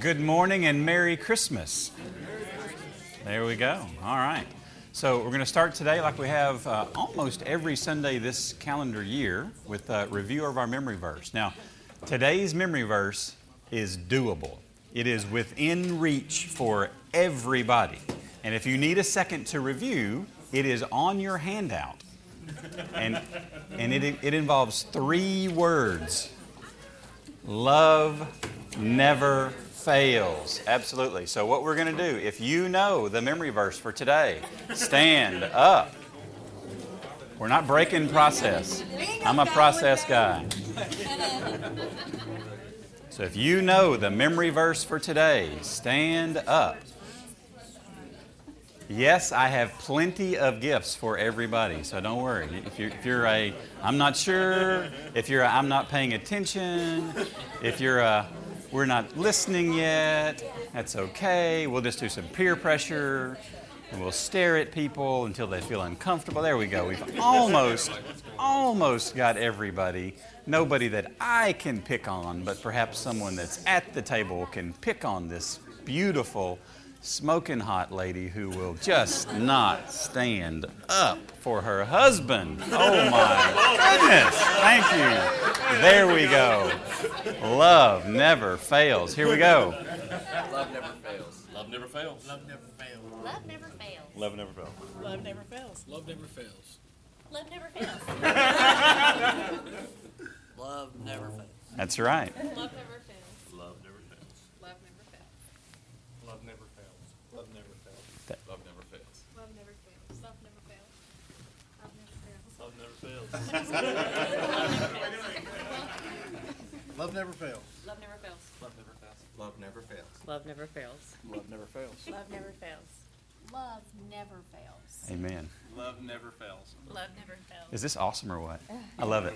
Good morning and Merry Christmas. There we go. All right. So we're going to start today like we have almost every Sunday this calendar year with a review of our memory verse. Now, today's memory verse is doable. It is within reach for everybody. And if you need a second to review, it is on your handout. And it involves three words. Love never fails. Absolutely. So what we're going to do, if you know the memory verse for today, stand up. We're not breaking process. I'm a process guy. So if you know the memory verse for today, stand up. Yes, I have plenty of gifts for everybody, so don't worry. If you're a I'm not sure, if you're a I'm not paying attention, if you're a we're not listening yet, that's okay. We'll just do some peer pressure, and we'll stare at people until they feel uncomfortable. There we go. We've almost got everybody. Nobody that I can pick on, but perhaps someone that's at the table can pick on this beautiful smoking hot lady who will just not stand up for her husband. Oh my goodness. Thank you. There we go. Love never fails. Here we go. Love never fails. Love never fails. Love never fails. Love never fails. Love never fails. Love never fails. Love never fails. Love never fails. Love never fails. That's right. Love never fails. Love never fails. Love never fails. Love never fails. Love never fails. Love never fails. Love never fails. Love never fails. Love never fails. Love never fails. Love never fails. Love never fails. Love never fails. Love never fails. Love never fails. Love never fails. Love never fails. Love never fails. Amen. Love never fails. Love never fails. Is this awesome or what? I love it.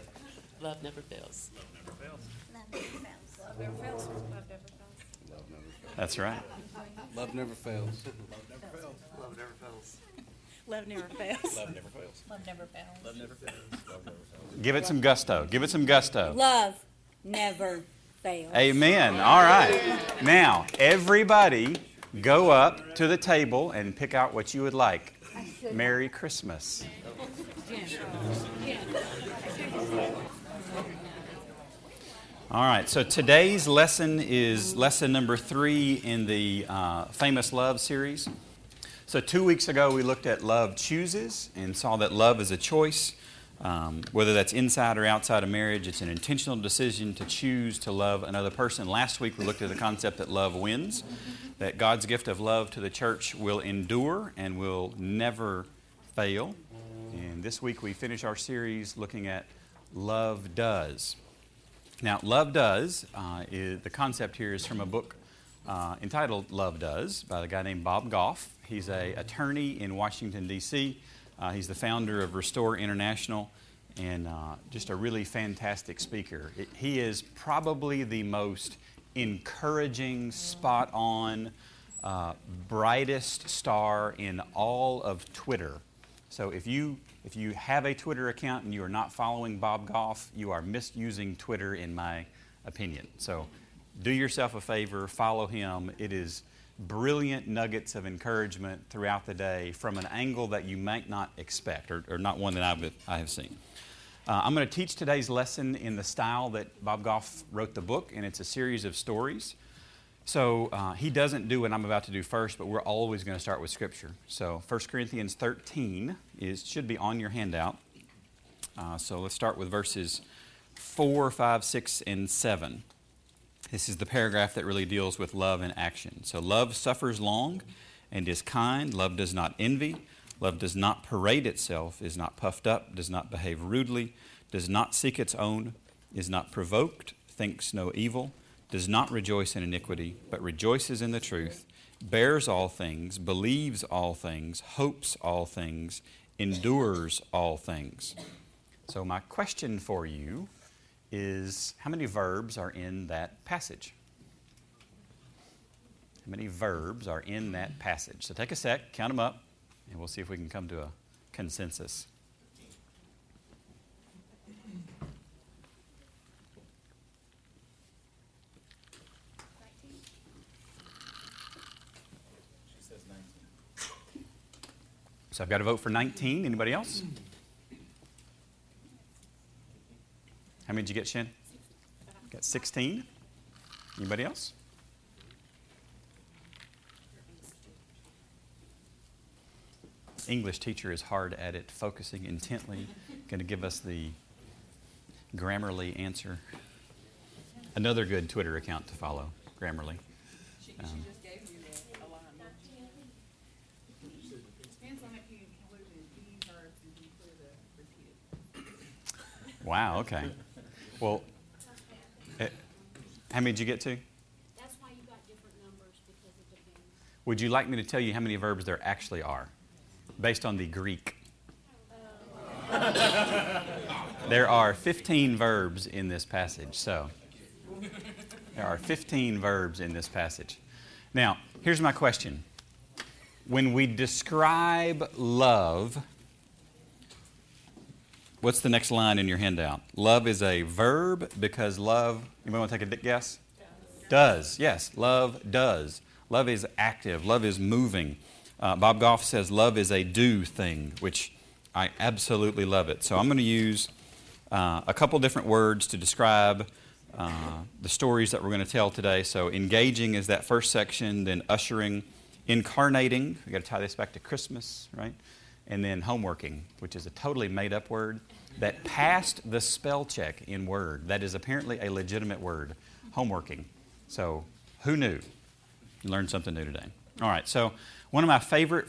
Love never fails. Love never fails. Love never fails. Love never fails. Love never fails. That's right. Love never fails. Love never fails. Love never fails. Love never fails. Love never fails. Love never fails. Love never fails. Give it some gusto. Give it some gusto. Love never fails. Amen. All right. Now, everybody go up to the table and pick out what you would like. Merry Christmas. All right, so today's lesson is lesson number 3 in the Famous Love series. So 2 weeks ago, we looked at Love Chooses and saw that love is a choice. Whether that's inside or outside of marriage, it's an intentional decision to choose to love another person. Last week, we looked at the concept that love wins, that God's gift of love to the church will endure and will never fail. And this week, we finish our series looking at Love Does. Now, Love Does, the concept here is from a book entitled Love Does by a guy named Bob Goff. He's an attorney in Washington, D.C. He's the founder of Restore International and just a really fantastic speaker. He is probably the most encouraging, spot-on, brightest star in all of Twitter. So if you have a Twitter account and you are not following Bob Goff, you are misusing Twitter, in my opinion. So do yourself a favor, follow him. It is brilliant nuggets of encouragement throughout the day from an angle that you might not expect, or not one that I have seen. I'm going to teach today's lesson in the style that Bob Goff wrote the book, and it's a series of stories. So he doesn't do what I'm about to do first, but we're always going to start with Scripture. So 1 Corinthians 13 should be on your handout. So let's start with verses 4, 5, 6, and 7. This is the paragraph that really deals with love in action. So love suffers long and is kind. Love does not envy. Love does not parade itself, is not puffed up, does not behave rudely, does not seek its own, is not provoked, thinks no evil, does not rejoice in iniquity, but rejoices in the truth, bears all things, believes all things, hopes all things, endures all things. So my question for you is, how many verbs are in that passage? How many verbs are in that passage? So take a sec, count them up, and we'll see if we can come to a consensus. So I've got to vote for 19. Anybody else? How many did you get, Shannon? Got 16. Anybody else? English teacher is hard at it, focusing intently. Going to give us the Grammarly answer. Another good Twitter account to follow, Grammarly. She just gave you a alignment. Depends on if you include the be verbs and include the repeated. Wow, okay. Well, how many did you get to? That's why you got different numbers, because it depends. Would you like me to tell you how many verbs there actually are, based on the Greek? There are 15 verbs in this passage, so. There are 15 verbs in this passage. Now, here's my question. When we describe love, what's the next line in your handout? Love is a verb because love, anybody want to take a guess? Does. Yes, love does. Love is active. Love is moving. Bob Goff says love is a do thing, which I absolutely love it. So I'm going to use a couple different words to describe the stories that we're going to tell today. So engaging is that first section, then ushering, incarnating. We've got to tie this back to Christmas, right? And then homeworking, which is a totally made-up word that passed the spell check in Word. That is apparently a legitimate word, homeworking. So who knew? You learned something new today. All right, so one of my favorite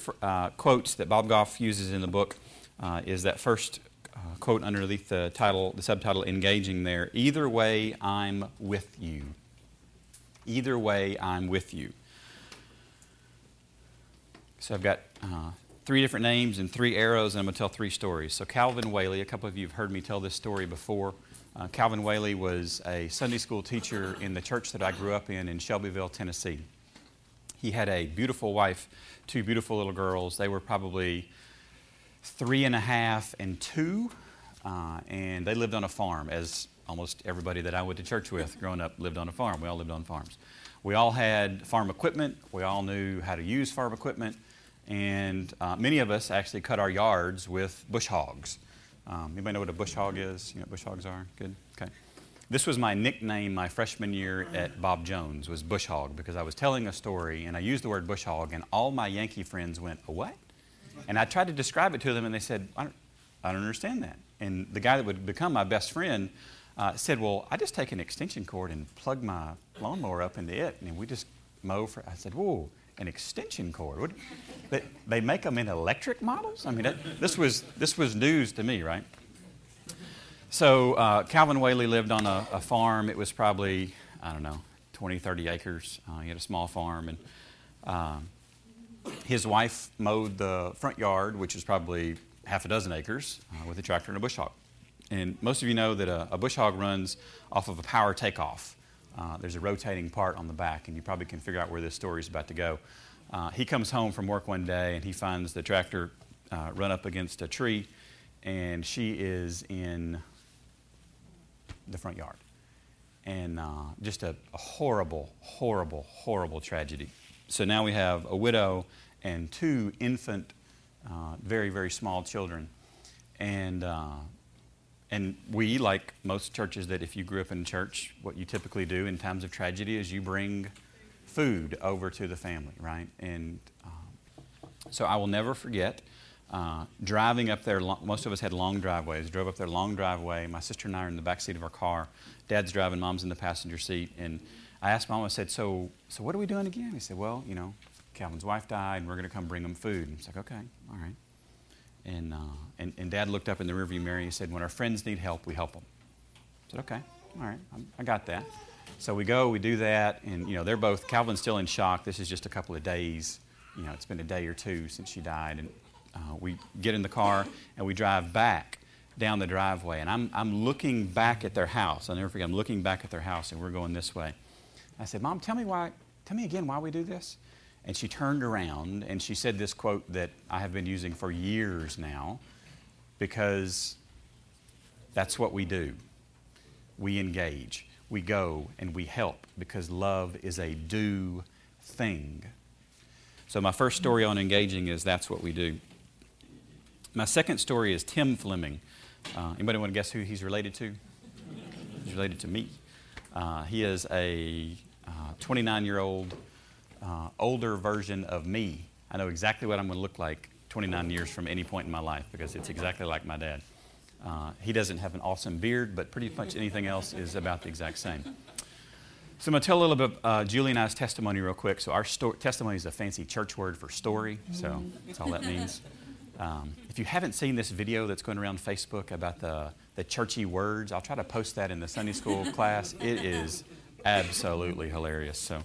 quotes that Bob Goff uses in the book is that first quote underneath the title, the subtitle, engaging there. Either way, I'm with you. Either way, I'm with you. So I've got three different names and three arrows, and I'm going to tell three stories. So Calvin Whaley, a couple of you have heard me tell this story before. Calvin Whaley was a Sunday school teacher in the church that I grew up in Shelbyville, Tennessee. He had a beautiful wife, two beautiful little girls. They were probably 3.5 and 2, and they lived on a farm, as almost everybody that I went to church with growing up lived on a farm. We all lived on farms. We all had farm equipment. We all knew how to use farm equipment, and many of us actually cut our yards with bush hogs. Anybody know what a bush hog is? You know what bush hogs are? Good? Okay. This was my nickname my freshman year at Bob Jones, was bush hog, because I was telling a story, and I used the word bush hog, and all my Yankee friends went, "A what?" And I tried to describe it to them, and they said, I don't understand that. And the guy that would become my best friend said, "Well, I just take an extension cord and plug my lawnmower up into it, and we just mow for." I said, "Whoa, an extension cord? What? They make them in electric models?" I mean, this was news to me, right? So Calvin Whaley lived on a farm. It was probably, 20, 30 acres. He had a small farm, and his wife mowed the front yard, which is probably half a dozen acres, with a tractor and a bush hog. And most of you know that a bush hog runs off of a power takeoff. There's a rotating part on the back, and you probably can figure out where this story's about to go. He comes home from work one day, and he finds the tractor run up against a tree, and she is in the front yard. And just a horrible, horrible, horrible tragedy. So now we have a widow and two infant, very, very small children. And we, like most churches, that if you grew up in church, what you typically do in times of tragedy is you bring food over to the family, right? And so I will never forget driving up there. Most of us had long driveways. Drove up their long driveway. My sister and I are in the back seat of our car. Dad's driving. Mom's in the passenger seat. And I asked Mom, I said, so what are we doing again? He said, "Well, Calvin's wife died, and we're going to come bring him food." And I was like, "Okay, all right." And Dad looked up in the rearview mirror, and he said, "When our friends need help, we help them." I said, "Okay, all right, I got that." So we go, we do that, and, Calvin's still in shock. This is just a couple of days. It's been a day or two since she died. And we get in the car, and we drive back down the driveway. And I'm looking back at their house. I'll never forget, I'm looking back at their house, and we're going this way. I said, "Mom, tell me again why we do this." And she turned around and she said this quote that I have been using for years now, because that's what we do. We engage, we go, and we help, because love is a do thing. So my first story on engaging is that's what we do. My second story is Tim Fleming. Anybody want to guess who he's related to? He's related to me. He is a 29-year-old, older version of me. I know exactly what I'm going to look like 29 years from any point in my life because it's exactly like my dad. He doesn't have an awesome beard, but pretty much anything else is about the exact same. So I'm going to tell a little bit of Julie and I's testimony real quick. So our testimony is a fancy church word for story, so that's all that means. If you haven't seen this video that's going around Facebook about the churchy words, I'll try to post that in the Sunday school class. It is absolutely hilarious. So,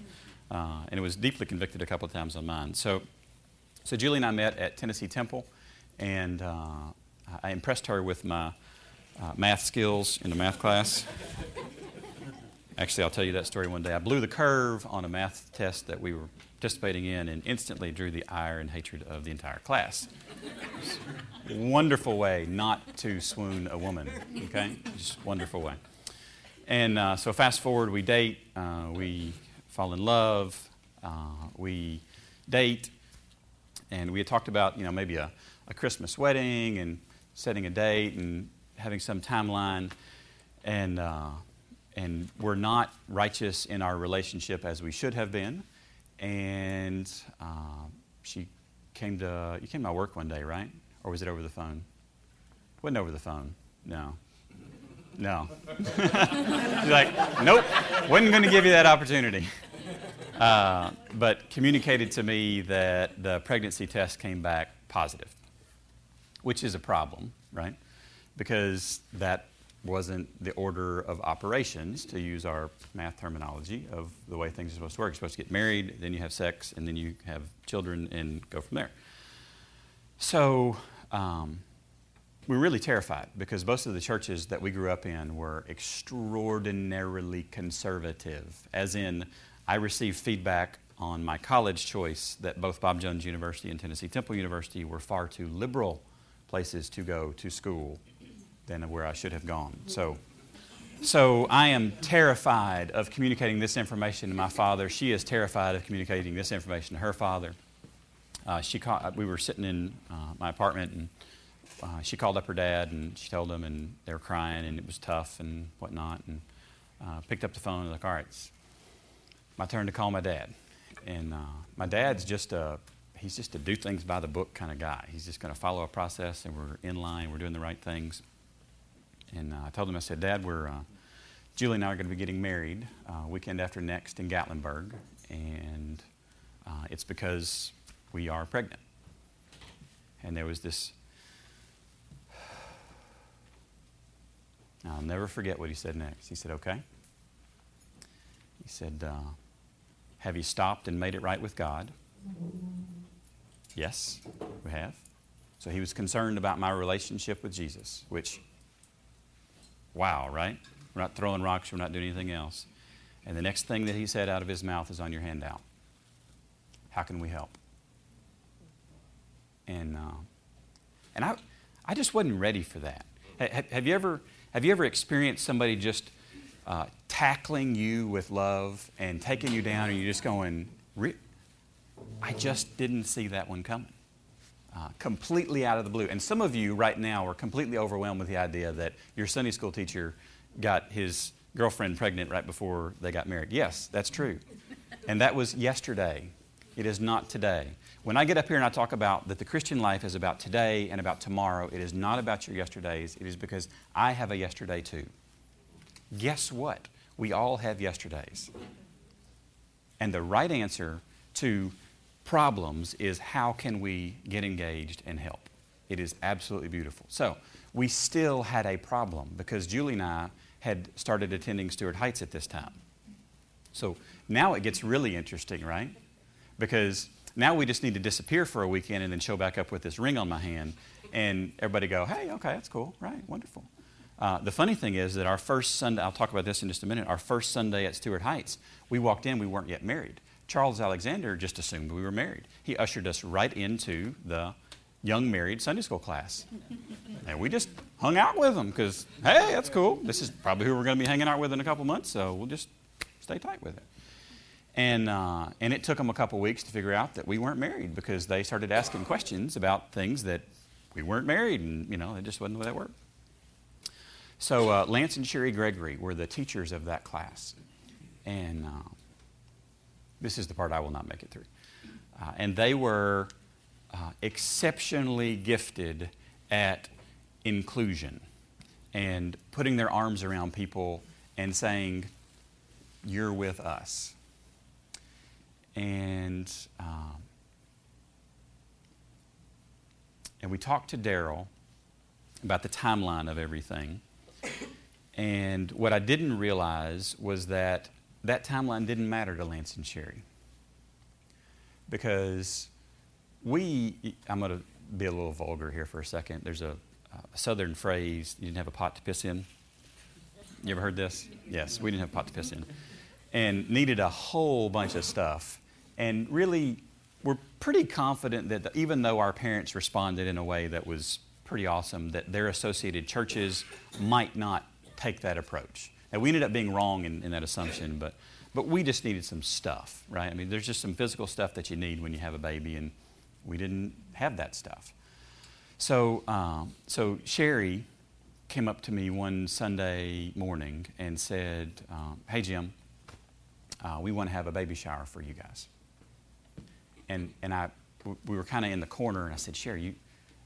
and it was deeply convicted a couple of times on mine. So Julie and I met at Tennessee Temple, and I impressed her with my math skills in the math class. Actually, I'll tell you that story one day. I blew the curve on a math test that we were participating in and instantly drew the ire and hatred of the entire class. Wonderful way not to swoon a woman, okay? Just wonderful way. And so fast forward, we date, we fall in love, we date, and we had talked about, you know, maybe a Christmas wedding and setting a date and having some timeline, and we're not righteous in our relationship as we should have been. And you came to my work one day, right? Or was it over the phone? Wasn't over the phone. No. She's like, nope, wasn't going to give you that opportunity. But communicated to me that the pregnancy test came back positive, which is a problem, right? Because that wasn't the order of operations, to use our math terminology, of the way things are supposed to work. You're supposed to get married, then you have sex, and then you have children and go from there. So we were really terrified because most of the churches that we grew up in were extraordinarily conservative, as in I received feedback on my college choice that both Bob Jones University and Tennessee Temple University were far too liberal places to go to school than where I should have gone. So I am terrified of communicating this information to my father. She is terrified of communicating this information to her father. We were sitting in my apartment, and she called up her dad, and she told him, and they were crying, and it was tough and whatnot, and picked up the phone and was like, all right, it's my turn to call my dad. And my dad's he's just a do things by the book kind of guy. He's just going to follow a process, and we're in line, we're doing the right things. And I told him, I said, Dad, Julie and I are going to be getting married weekend after next in Gatlinburg, and it's because we are pregnant. And there was this, I'll never forget what he said next. He said, okay. He said, have you stopped and made it right with God? Yes, we have. So he was concerned about my relationship with Jesus, which... wow, right? We're not throwing rocks. We're not doing anything else. And the next thing that he said out of his mouth is on your handout. How can we help? And I just wasn't ready for that. Have you ever experienced somebody just tackling you with love and taking you down, and you're just going, I just didn't see that one coming. Completely out of the blue. And some of you right now are completely overwhelmed with the idea that your Sunday school teacher got his girlfriend pregnant right before they got married. Yes, that's true. And that was yesterday. It is not today. When I get up here and I talk about that the Christian life is about today and about tomorrow, it is not about your yesterdays. It is because I have a yesterday too. Guess what? We all have yesterdays. And the right answer to problems is how can we get engaged and help. It is absolutely beautiful. So we still had a problem because Julie and I had started attending Stuart Heights at this time. So now it gets really interesting, right? Because now we just need to disappear for a weekend and then show back up with this ring on my hand and everybody go, hey, okay, that's cool, right, wonderful. The funny thing is that our first Sunday, I'll talk about this in just a minute, our first Sunday at Stuart Heights, we walked in, we weren't yet married. Charles Alexander just assumed we were married. He ushered us right into the young married Sunday school class. And we just hung out with him because, hey, that's cool. This is probably who we're going to be hanging out with in a couple months, so we'll just stay tight with it. And it took them a couple weeks to figure out that we weren't married because they started asking questions about things that we weren't married, and, you know, it just wasn't the way that worked. So Lance and Sherry Gregory were the teachers of that class. And this is the part I will not make it through. And they were exceptionally gifted at inclusion and putting their arms around people and saying, "You're with us." And we talked to Daryl about the timeline of everything. And what I didn't realize was that that timeline didn't matter to Lance and Sherry. Because I'm going to be a little vulgar here for a second. There's a southern phrase, "You didn't have a pot to piss in." You ever heard this? Yes, we didn't have a pot to piss in. And needed a whole bunch of stuff. And really, we're pretty confident that even though our parents responded in a way that was pretty awesome, that their associated churches might not take that approach. And we ended up being wrong in that assumption, but we just needed some stuff, right? I mean, there's just some physical stuff that you need when you have a baby, and we didn't have that stuff. So Sherry came up to me one Sunday morning and said, "Hey, Jim, we want to have a baby shower for you guys." And we were kind of in the corner, and I said, "Sherry,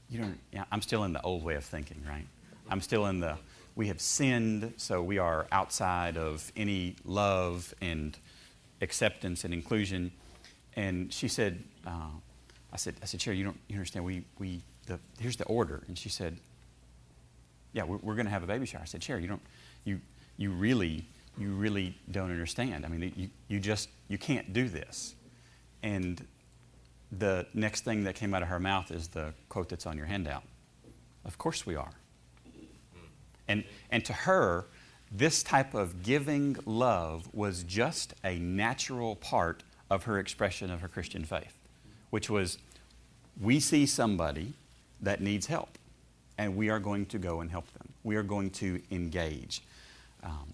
you know, I'm still in the old way of thinking, right? I'm still in the, we have sinned, so we are outside of any love and acceptance and inclusion." And she said, I said, "Sherry, you understand? Here's the order." And she said, "Yeah, we're going to have a baby shower." I said, "Sherry, you really don't understand. I mean, you can't do this." And the next thing that came out of her mouth is the quote that's on your handout. "Of course we are." And to her, this type of giving love was just a natural part of her expression of her Christian faith, which was, we see somebody that needs help, and we are going to go and help them. We are going to engage.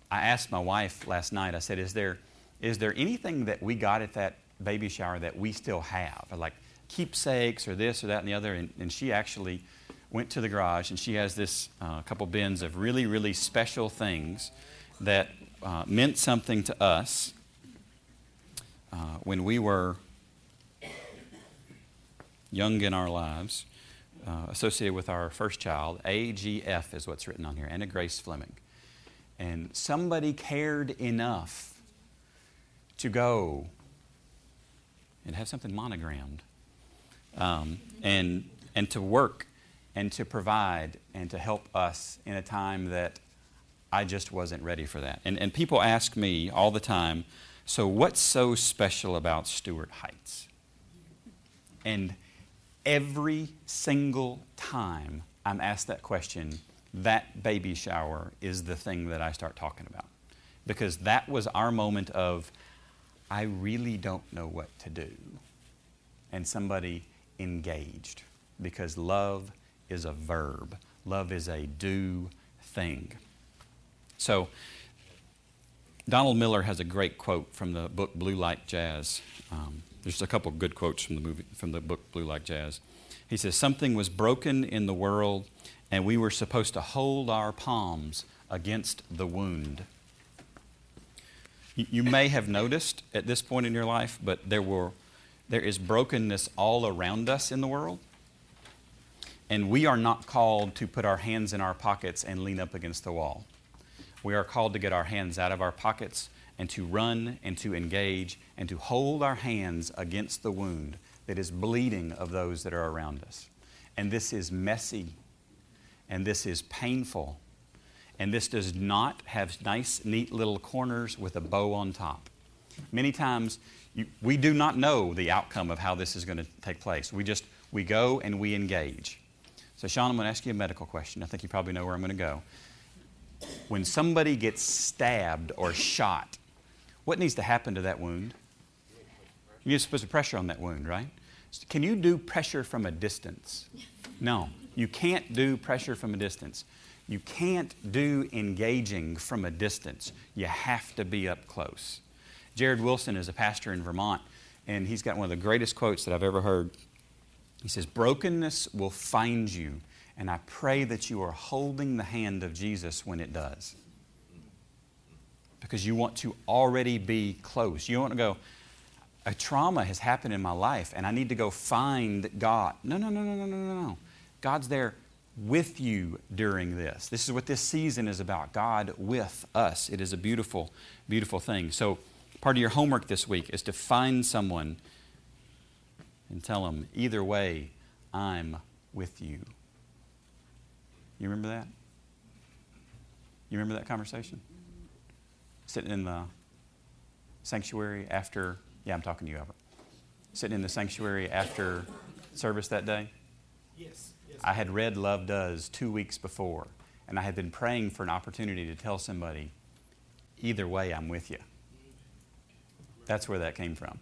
I asked my wife last night, I said, is there anything that we got at that baby shower that we still have, or like keepsakes or this or that and the other? And she actually went to the garage, and she has this couple bins of really, really special things that meant something to us when we were young in our lives, associated with our first child. AGF is what's written on here, Anna Grace Fleming. And somebody cared enough to go and have something monogrammed, and to work and to provide and to help us in a time that I just wasn't ready for that. And people ask me all the time, "So what's so special about Stuart Heights?" And every single time I'm asked that question, that baby shower is the thing that I start talking about. Because that was our moment of, I really don't know what to do. And somebody engaged, because love is a verb. Love is a do thing. So Donald Miller has a great quote from the book Blue Like Jazz. There's a couple good quotes from the book Blue Like Jazz. He says, "Something was broken in the world, and we were supposed to hold our palms against the wound." You may have noticed at this point in your life, but there is brokenness all around us in the world. And we are not called to put our hands in our pockets and lean up against the wall. We are called to get our hands out of our pockets and to run and to engage and to hold our hands against the wound that is bleeding of those that are around us. And this is messy. And this is painful. And this does not have nice, neat little corners with a bow on top. Many times, we do not know the outcome of how this is going to take place. We go and we engage. So, Sean, I'm going to ask you a medical question. I think you probably know where I'm going to go. When somebody gets stabbed or shot, what needs to happen to that wound? You're supposed to pressure on that wound, right? Can you do pressure from a distance? No, you can't do pressure from a distance. You can't do engaging from a distance. You have to be up close. Jared Wilson is a pastor in Vermont, and he's got one of the greatest quotes that I've ever heard. He says, "Brokenness will find you And I pray that you are holding the hand of Jesus when it does. Because you want to already be close. You don't want to go, a trauma has happened in my life and I need to go find God. No. God's there with you during this. This is what this season is about. God with us. It is a beautiful, beautiful thing. So part of your homework this week is to find someone and tell them, either way, I'm with you. You remember that? You remember that conversation? Sitting in the sanctuary after, yeah, I'm talking to you, Albert. Sitting in the sanctuary after service that day? Yes. I had read Love Does 2 weeks before, and I had been praying for an opportunity to tell somebody, either way, I'm with you. That's where that came from.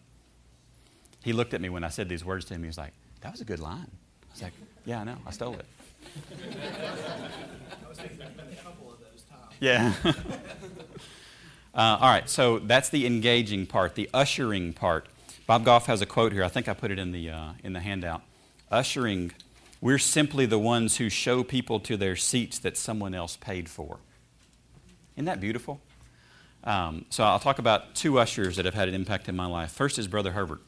He looked at me when I said these words to him. He was like, that was a good line. I was like, yeah, I know. I stole it. I was thinking a couple of those times. Yeah. All right, so that's the engaging part, the ushering part. Bob Goff has a quote here. I think I put it in the handout. Ushering, we're simply the ones who show people to their seats that someone else paid for. Isn't that beautiful? So I'll talk about two ushers that have had an impact in my life. First is Brother Herbert.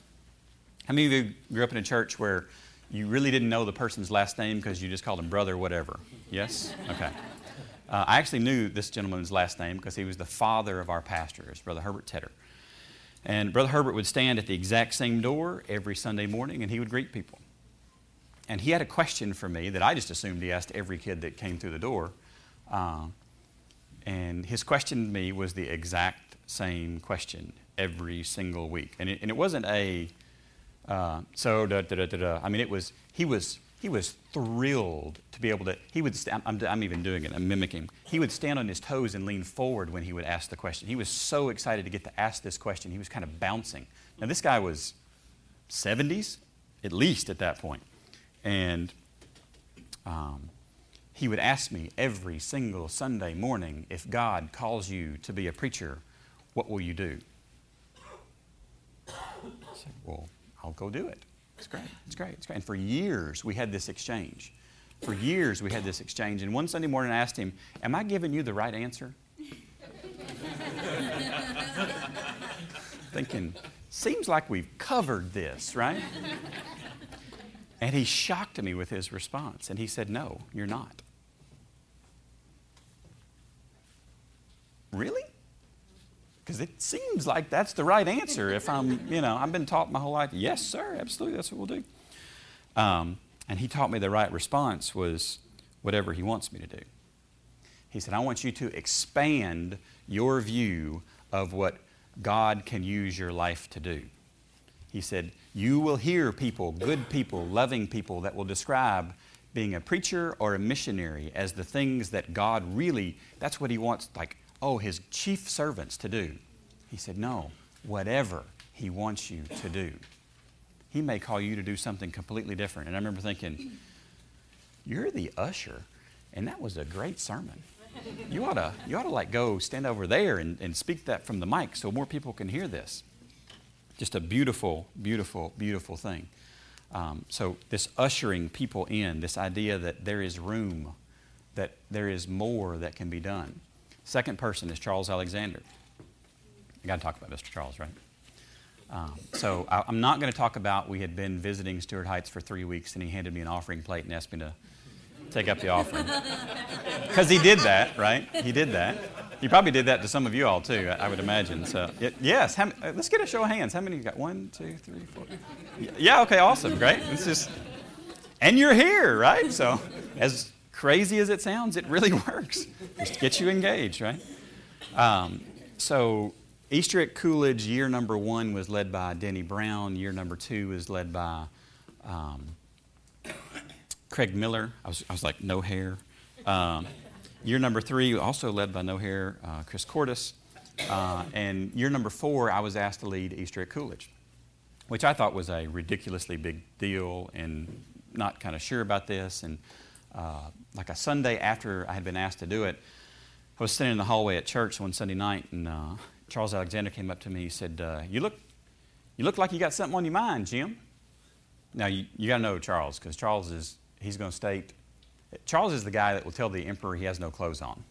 How many of you grew up in a church where you really didn't know the person's last name because you just called him brother whatever? Yes? Okay. I actually knew this gentleman's last name because he was the father of our pastor, Brother Herbert Tedder. And Brother Herbert would stand at the exact same door every Sunday morning, and he would greet people. And he had a question for me that I just assumed he asked every kid that came through the door. And his question to me was the exact same question every single week. And it wasn't a, I mean, it was, he was thrilled to be able to, he would, I'm even doing it, I'm mimicking. He would stand on his toes and lean forward when he would ask the question. He was so excited to get to ask this question. He was kind of bouncing. Now, this guy was 70s, at least at that point. And he would ask me every single Sunday morning, if God calls you to be a preacher, what will you do? I said, well, I'll go do it. It's great. And for years, we had this exchange. And one Sunday morning, I asked him, am I giving you the right answer? Thinking, seems like we've covered this, right? And he shocked me with his response. And he said, no, you're not. Really? Because it seems like that's the right answer if I'm, I've been taught my whole life, yes, sir, absolutely, that's what we'll do. And he taught me the right response was whatever he wants me to do. He said, I want you to expand your view of what God can use your life to do. He said, you will hear people, good people, loving people that will describe being a preacher or a missionary as the things that God really, that's what he wants, like, oh, his chief servants to do. He said, no, whatever he wants you to do. He may call you to do something completely different. And I remember thinking, you're the usher, and that was a great sermon. You ought to like go stand over there and speak that from the mic so more people can hear this. Just a beautiful, beautiful, beautiful thing. So this ushering people in, this idea that there is room, that there is more that can be done. Second person is Charles Alexander. I got to talk about Mr. Charles, right? So I'm not going to talk about we had been visiting Stuart Heights for 3 weeks and he handed me an offering plate and asked me to take up the offering. Because he did that, right? He did that. He probably did that to some of you all too, I would imagine. So yes, let's get a show of hands. How many you got? 1, 2, 3, 4. Yeah, okay, awesome, great. It's just, and you're here, right? So as crazy as it sounds, it really works. Just get you engaged, right? So Easter at Coolidge, year number 1 was led by Denny Brown. Year number 2 was led by Craig Miller. I was like, no hair. Year number 3 also led by no hair, Chris Cordes. And year number 4, I was asked to lead Easter at Coolidge, which I thought was a ridiculously big deal and not kind of sure about this. And like a Sunday after I had been asked to do it, I was sitting in the hallway at church one Sunday night, and Charles Alexander came up to me. He said, "You look like you got something on your mind, Jim." Now you got to know Charles, because Charles he's going to state Charles is the guy that will tell the emperor he has no clothes on.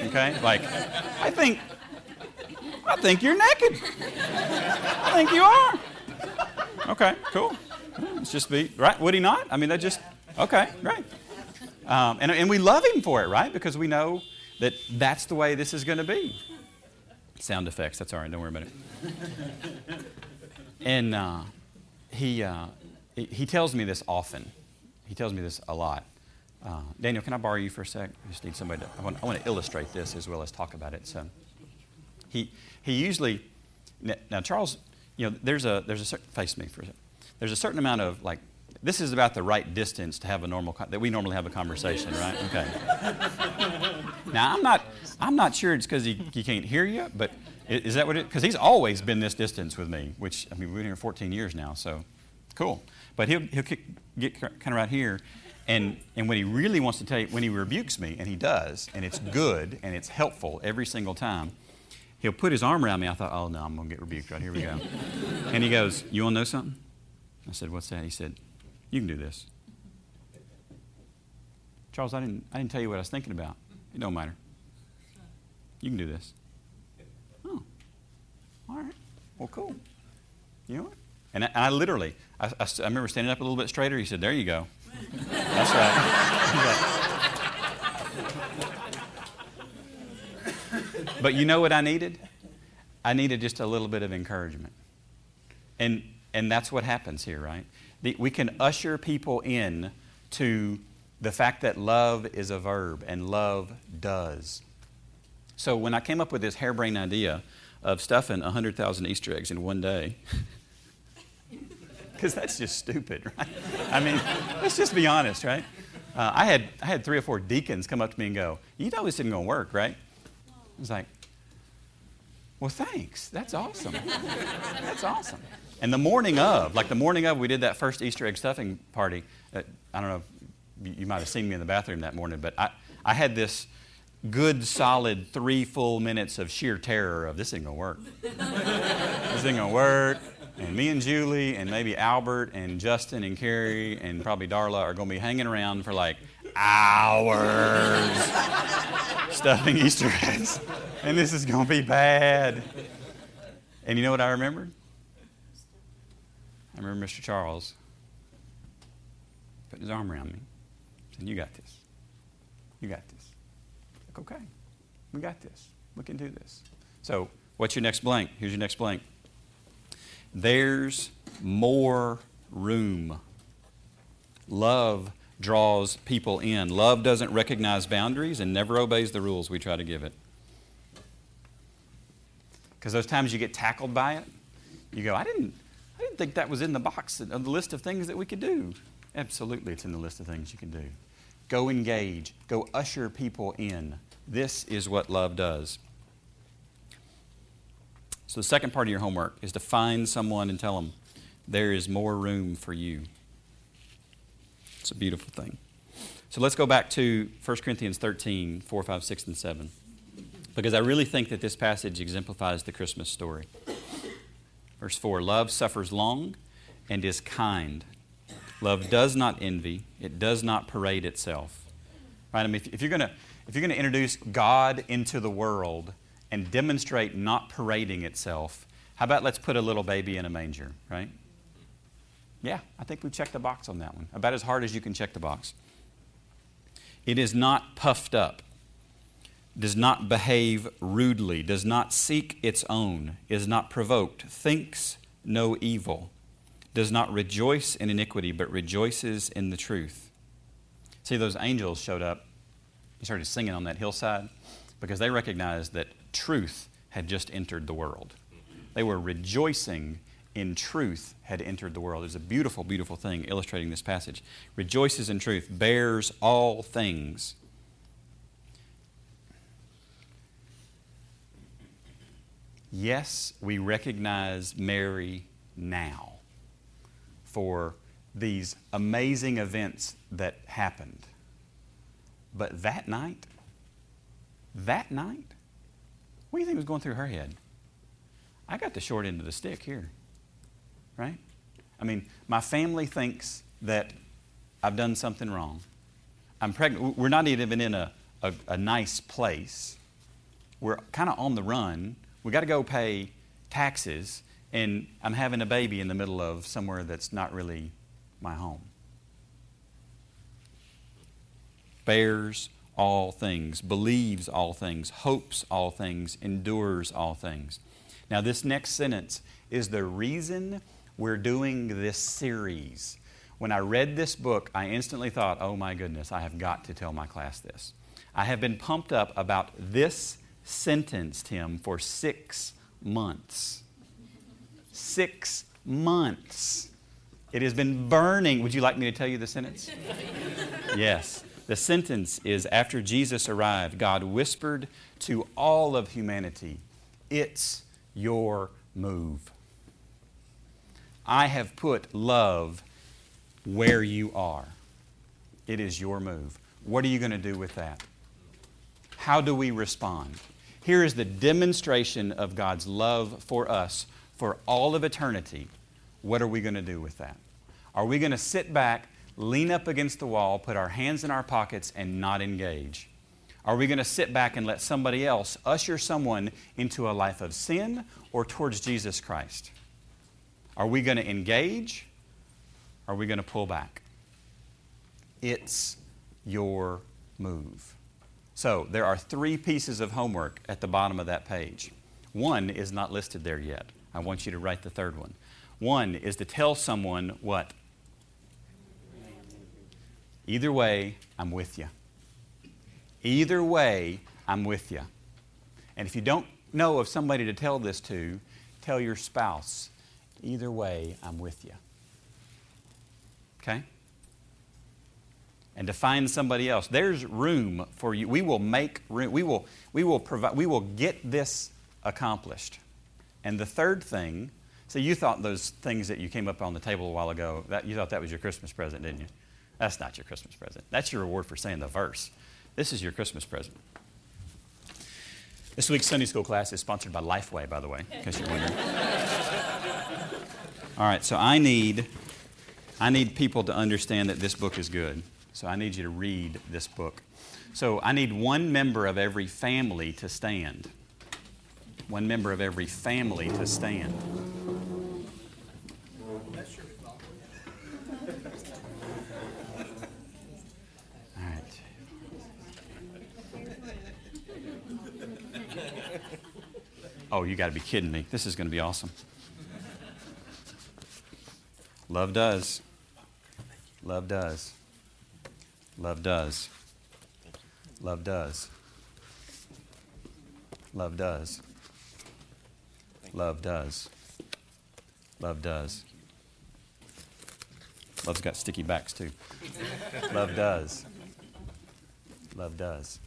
Okay? Like, I think you're naked. I think you are. Okay, cool. It's just be, right? Would he not? I mean, that just, okay, right. And we love him for it, right? Because we know that that's the way this is going to be. Sound effects, that's all right, don't worry about it. And he tells me this often. He tells me this a lot. Daniel, can I borrow you for a sec? I just need somebody to, I want to illustrate this as well as talk about it. So he usually, now Charles, you know, there's a certain, face me for a sec. There's a certain amount of, like, this is about the right distance to have a normal, that we normally have a conversation, right? Okay. Now, I'm not sure it's because he can't hear you, but is that what it, because he's always been this distance with me, which, I mean, we've been here 14 years now, so cool. But he'll get kind of right here, and when he really wants to tell you, when he rebukes me, and he does, and it's good, and it's helpful every single time, he'll put his arm around me. I thought, oh, no, I'm going to get rebuked right here. We go. And he goes, you want to know something? I said, what's that? He said, you can do this. Charles, I didn't tell you what I was thinking about. It don't matter. You can do this. Oh, all right. Well, cool. You know what? And I literally, I remember standing up a little bit straighter. He said, there you go. That's right. But you know what I needed? I needed just a little bit of encouragement. And that's what happens here, right? We can usher people in to the fact that love is a verb and love does. So when I came up with this harebrained idea of stuffing 100,000 Easter eggs in one day, because that's just stupid, right? I mean, let's just be honest, right? I had 3 or 4 deacons come up to me and go, you know this isn't going to work, right? I was like, well, thanks. That's awesome. That's awesome. And the morning of, we did that first Easter egg stuffing party. I don't know if you might have seen me in the bathroom that morning, but I had this good, solid 3 full minutes of sheer terror of this ain't going to work. This ain't going to work. And me and Julie and maybe Albert and Justin and Carrie and probably Darla are going to be hanging around for like hours stuffing Easter eggs. And this is going to be bad. And you know what I remembered? I remember Mr. Charles putting his arm around me and saying, you got this. You got this. Like, okay, we got this. We can do this. So what's your next blank? Here's your next blank. There's more room. Love draws people in. Love doesn't recognize boundaries and never obeys the rules we try to give it. Because those times you get tackled by it, you go, I didn't think that was in the box of the list of things that we could do. Absolutely, it's in the list of things you can do. Go engage. Go usher people in. This is what love does. So the second part of your homework is to find someone and tell them, there is more room for you. It's a beautiful thing. So let's go back to 1 Corinthians 13, 4, 5, 6, and 7. Because I really think that this passage exemplifies the Christmas story. Verse 4, love suffers long and is kind. Love does not envy. It does not parade itself. Right? I mean, if you're going to introduce God into the world and demonstrate not parading itself, how about let's put a little baby in a manger, right? Yeah, I think we checked the box on that one. About as hard as you can check the box. It is not puffed up. Does not behave rudely, does not seek its own, is not provoked, thinks no evil, does not rejoice in iniquity, but rejoices in the truth. See, those angels showed up and started singing on that hillside because they recognized that truth had just entered the world. They were rejoicing in truth had entered the world. There's a beautiful, beautiful thing illustrating this passage. Rejoices in truth, bears all things. Yes, we recognize Mary now for these amazing events that happened. But that night, what do you think was going through her head? I got the short end of the stick here, right? I mean, my family thinks that I've done something wrong. I'm pregnant. We're not even in a nice place. We're kind of on the run. We got to go pay taxes, and I'm having a baby in the middle of somewhere that's not really my home. Bears all things, believes all things, hopes all things, endures all things. Now, this next sentence is the reason we're doing this series. When I read this book, I instantly thought, oh my goodness, I have got to tell my class this. I have been pumped up about this sentence, Tim, for 6 months. 6 months. It has been burning. Would you like me to tell you the sentence? Yes. The sentence is, after Jesus arrived, God whispered to all of humanity, "It's your move. I have put love where you are. It is your move." What are you going to do with that? How do we respond? Here is the demonstration of God's love for us for all of eternity. What are we going to do with that? Are we going to sit back, lean up against the wall, put our hands in our pockets, and not engage? Are we going to sit back and let somebody else usher someone into a life of sin or towards Jesus Christ? Are we going to engage? Are we going to pull back? It's your move. So there are 3 pieces of homework at the bottom of that page. One is not listed there yet. I want you to write the third one. One is to tell someone what? Either way, I'm with you. Either way, I'm with you. And if you don't know of somebody to tell this to, tell your spouse, either way, I'm with you. Okay? And to find somebody else. There's room for you. We will make room. We will provide. We will get this accomplished. And the third thing, so you thought those things that you came up on the table a while ago, that you thought that was your Christmas present, didn't you? That's not your Christmas present. That's your reward for saying the verse. This is your Christmas present. This week's Sunday school class is sponsored by Lifeway, by the way, in case you're wondering. All right, so I need people to understand that this book is good. So I need you to read this book. So I need one member of every family to stand. One member of every family to stand. Oh, you got to be kidding me. This is going to be awesome. Love does. Love does. Love does. Love does. Love does. Love does. Love does. Love's got sticky backs too. Love does. Love does.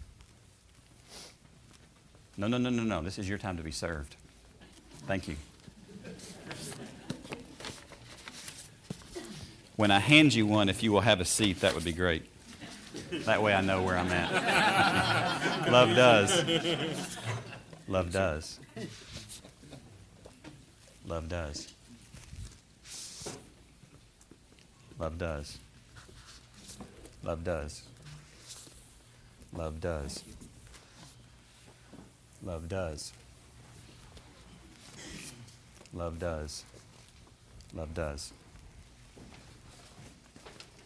No. This is your time to be served. Thank you. When I hand you one, if you will have a seat, that would be great. That way I know where I'm at. Love does. Love does. Love does. Love does. Love does. Love does. Love does. Love does. Love does.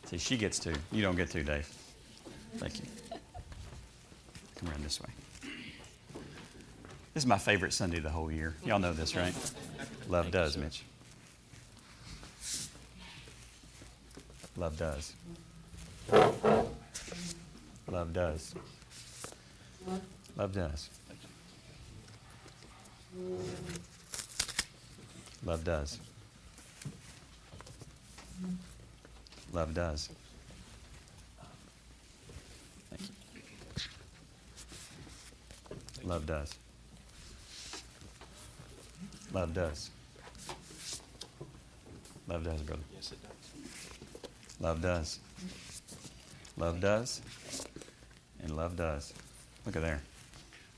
See, she gets two. You don't get two, Dave. Thank you. Come around this way. This is my favorite Sunday of the whole year. Y'all know this, right? Love does, Mitch. Love does. Love does. Love does. Love does. Love does. Thank you. Love does. Love does. Love does, brother. Yes, it does. Love does. Love does. And love does. Look at there.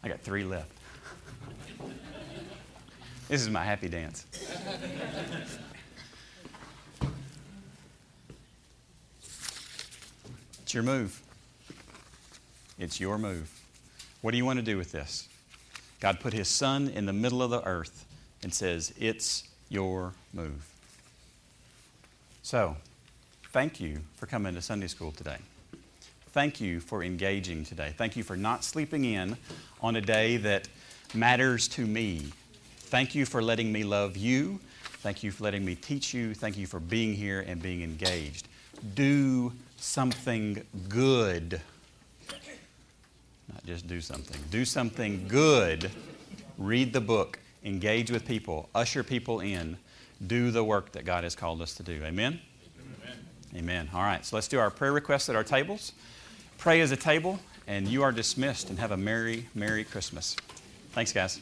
I got 3 left. This is my happy dance. It's your move. It's your move. What do you want to do with this? God put His Son in the middle of the earth and says, it's your move. So, thank you for coming to Sunday school today. Thank you for engaging today. Thank you for not sleeping in on a day that matters to me. Thank you for letting me love you. Thank you for letting me teach you. Thank you for being here and being engaged. Do something good. Not just do something. Do something good. Read the book. Engage with people. Usher people in. Do the work that God has called us to do. Amen? Amen. Amen. All right, so let's do our prayer requests at our tables. Pray as a table, and you are dismissed, and have a merry, merry Christmas. Thanks, guys.